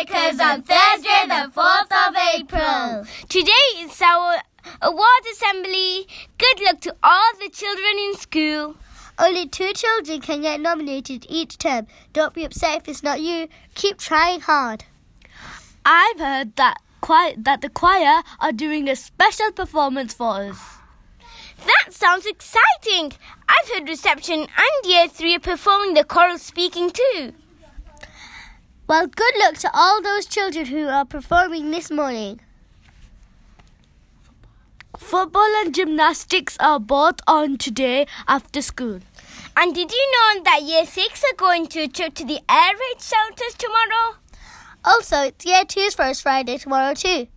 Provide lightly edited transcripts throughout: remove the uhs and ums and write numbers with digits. Thursday, 'cause on Thursday the 4th of April. Today is our award assembly. Good luck to all the children in school. Only 2 children can get nominated each term. Don't be upset if it's not you. Keep trying hard. I've heard that the choir are doing a special performance for us. That sounds exciting. I've heard reception and year 3 are performing the choral speaking too. Well, good luck to all those children who are performing this morning. Football and gymnastics are both on today after school. And did you know that year 6 are going to a trip to the air raid shelters tomorrow? Also, it's year 2's first Friday tomorrow too.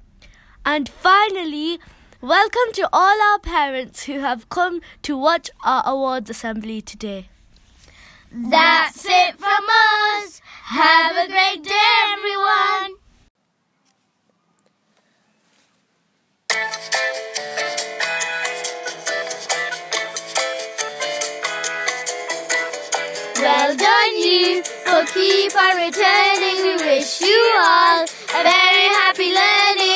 And finally, welcome to all our parents who have come to watch our awards assembly today. That's it from us. Have a great day, everyone. Well done you, for keep on returning. We wish you all a very happy learning.